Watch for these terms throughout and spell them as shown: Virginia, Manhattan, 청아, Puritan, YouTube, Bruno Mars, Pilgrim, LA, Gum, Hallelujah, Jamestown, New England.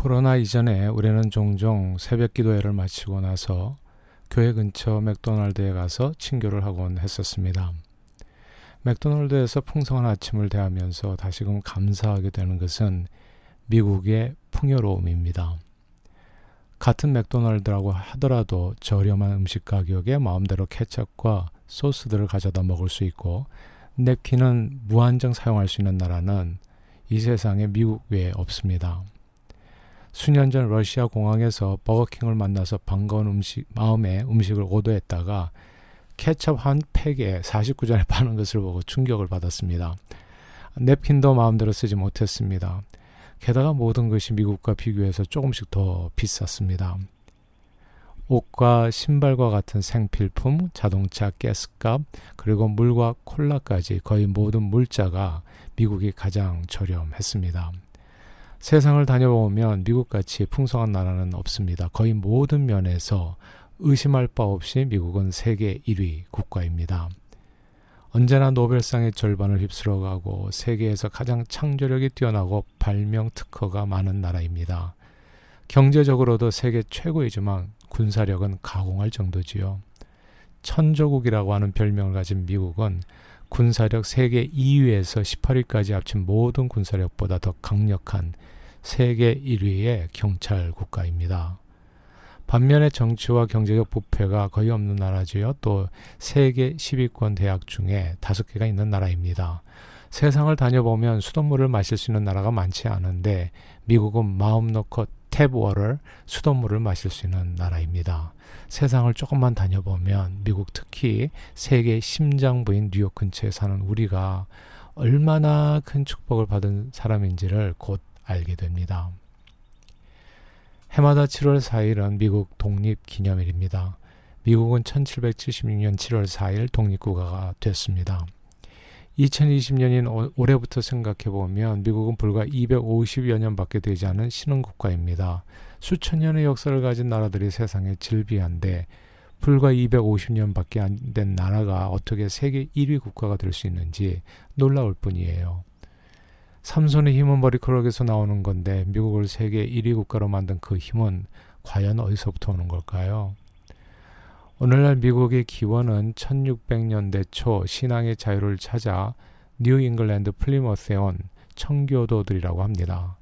코로나 이전에 우리는 종종 새벽 기도회를 마치고 나서 교회 근처 맥도날드에 가서 친교를 하곤 했었습니다. 맥도날드에서 풍성한 아침을 대하면서 다시금 감사하게 되는 것은 미국의 풍요로움입니다. 같은 맥도날드라고 하더라도 저렴한 음식 가격에 마음대로 케첩과 소스들을 가져다 먹을 수 있고 냅킨은 무한정 사용할 수 있는 나라는 이 세상에 미국 외에 없습니다. 수년 전 러시아 공항에서 버거킹을 만나서 반가운 마음에 음식을 오더했다가 케첩 한 팩에 49전에 파는 것을 보고 충격을 받았습니다. 냅킨도 마음대로 쓰지 못했습니다. 게다가 모든 것이 미국과 비교해서 조금씩 더 비쌌습니다. 옷과 신발과 같은 생필품, 자동차 가스값, 그리고 물과 콜라까지 거의 모든 물자가 미국이 가장 저렴했습니다. 세상을 다녀보면 미국같이 풍성한 나라는 없습니다. 거의 모든 면에서 의심할 바 없이 미국은 세계 1위 국가입니다. 언제나 노벨상의 절반을 휩쓸어가고 세계에서 가장 창조력이 뛰어나고 발명 특허가 많은 나라입니다. 경제적으로도 세계 최고이지만 군사력은 가공할 정도지요. 천조국이라고 하는 별명을 가진 미국은 군사력 세계 2위에서 18위까지 합친 모든 군사력보다 더 강력한 세계 1위의 경찰 국가입니다. 반면에 정치와 경제적 부패가 거의 없는 나라지요. 또 세계 10위권 대학 중에 5개가 있는 나라입니다. 세상을 다녀보면 수돗물을 마실 수 있는 나라가 많지 않은데 미국은 마음 놓고 탭워터, 수돗물을 마실 수 있는 나라입니다. 세상을 조금만 다녀보면 미국 특히 세계의 심장부인 뉴욕 근처에 사는 우리가 얼마나 큰 축복을 받은 사람인지를 곧 알게 됩니다. 해마다 7월 4일은 미국 독립기념일입니다. 미국은 1776년 7월 4일 독립국가가 됐습니다. 2020년인 올해부터 생각해보면 미국은 불과 250여 년밖에 되지 않은 신흥국가입니다. 수천 년의 역사를 가진 나라들이 세상에 즐비한데 불과 250년밖에 안 된 나라가 어떻게 세계 1위 국가가 될 수 있는지 놀라울 뿐이에요. 삼손의 힘은 머리카락에서 나오는 건데 미국을 세계 1위 국가로 만든 그 힘은 과연 어디서부터 오는 걸까요? 오늘날 미국의 기원은 1600년대 초 신앙의 자유를 찾아 뉴 잉글랜드 플리머스에 온 청교도들이라고 합니다.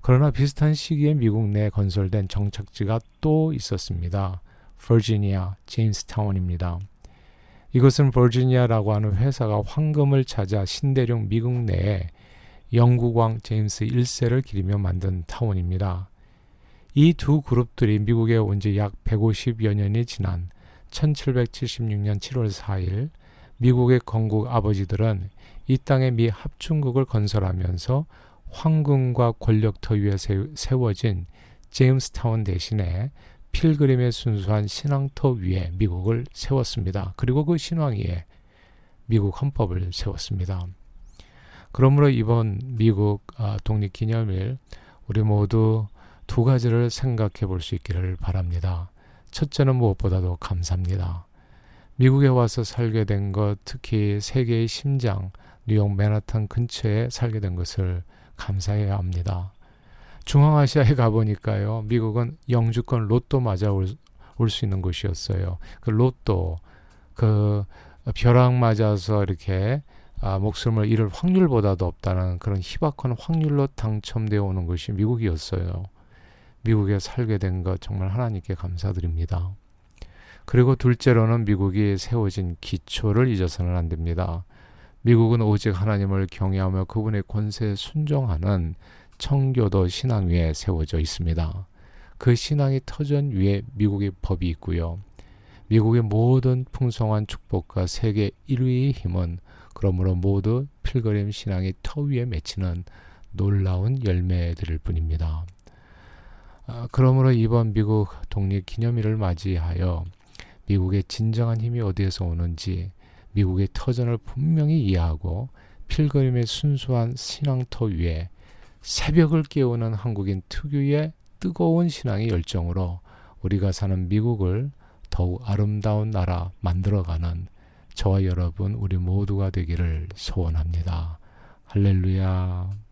그러나 비슷한 시기에 미국 내에 건설된 정착지가 또 있었습니다. 버지니아, 제임스타운입니다. 이것은 버지니아라고 하는 회사가 황금을 찾아 신대륙 미국 내에 영국왕 제임스 1세를 기리며 만든 타운입니다. 이 두 그룹들이 미국에 온 지 약 150여 년이 지난 1776년 7월 4일 미국의 건국 아버지들은 이 땅에 미 합중국을 건설하면서 황금과 권력터 위에 세워진 제임스타운 대신에 필그림의 순수한 신앙터 위에 미국을 세웠습니다. 그리고 그 신앙위에 미국 헌법을 세웠습니다. 그러므로 이번 미국 독립기념일 우리 모두 두 가지를 생각해 볼 수 있기를 바랍니다. 첫째는 무엇보다도 감사합니다. 미국에 와서 살게 된 것, 특히 세계의 심장, 뉴욕 맨하탄 근처에 살게 된 것을 감사해야 합니다. 중앙아시아에 가보니까요, 미국은 영주권 로또마저 올 수 있는 곳이었어요. 그 로또, 그 벼락 맞아서 이렇게 목숨을 잃을 확률보다도 없다는 그런 희박한 확률로 당첨되어 오는 것이 미국이었어요. 미국에 살게 된 것 정말 하나님께 감사드립니다. 그리고 둘째로는 미국이 세워진 기초를 잊어서는 안 됩니다. 미국은 오직 하나님을 경외하며 그분의 권세에 순종하는 청교도 신앙 위에 세워져 있습니다. 그 신앙의 터전 위에 미국의 법이 있고요. 미국의 모든 풍성한 축복과 세계 1위의 힘은 그러므로 모두 필그림 신앙의 터 위에 맺히는 놀라운 열매들일 뿐입니다. 그러므로 이번 미국 독립기념일을 맞이하여 미국의 진정한 힘이 어디에서 오는지 미국의 터전을 분명히 이해하고 필그림의 순수한 신앙터 위에 새벽을 깨우는 한국인 특유의 뜨거운 신앙의 열정으로 우리가 사는 미국을 더욱 아름다운 나라 만들어가는 저와 여러분 우리 모두가 되기를 소원합니다. 할렐루야.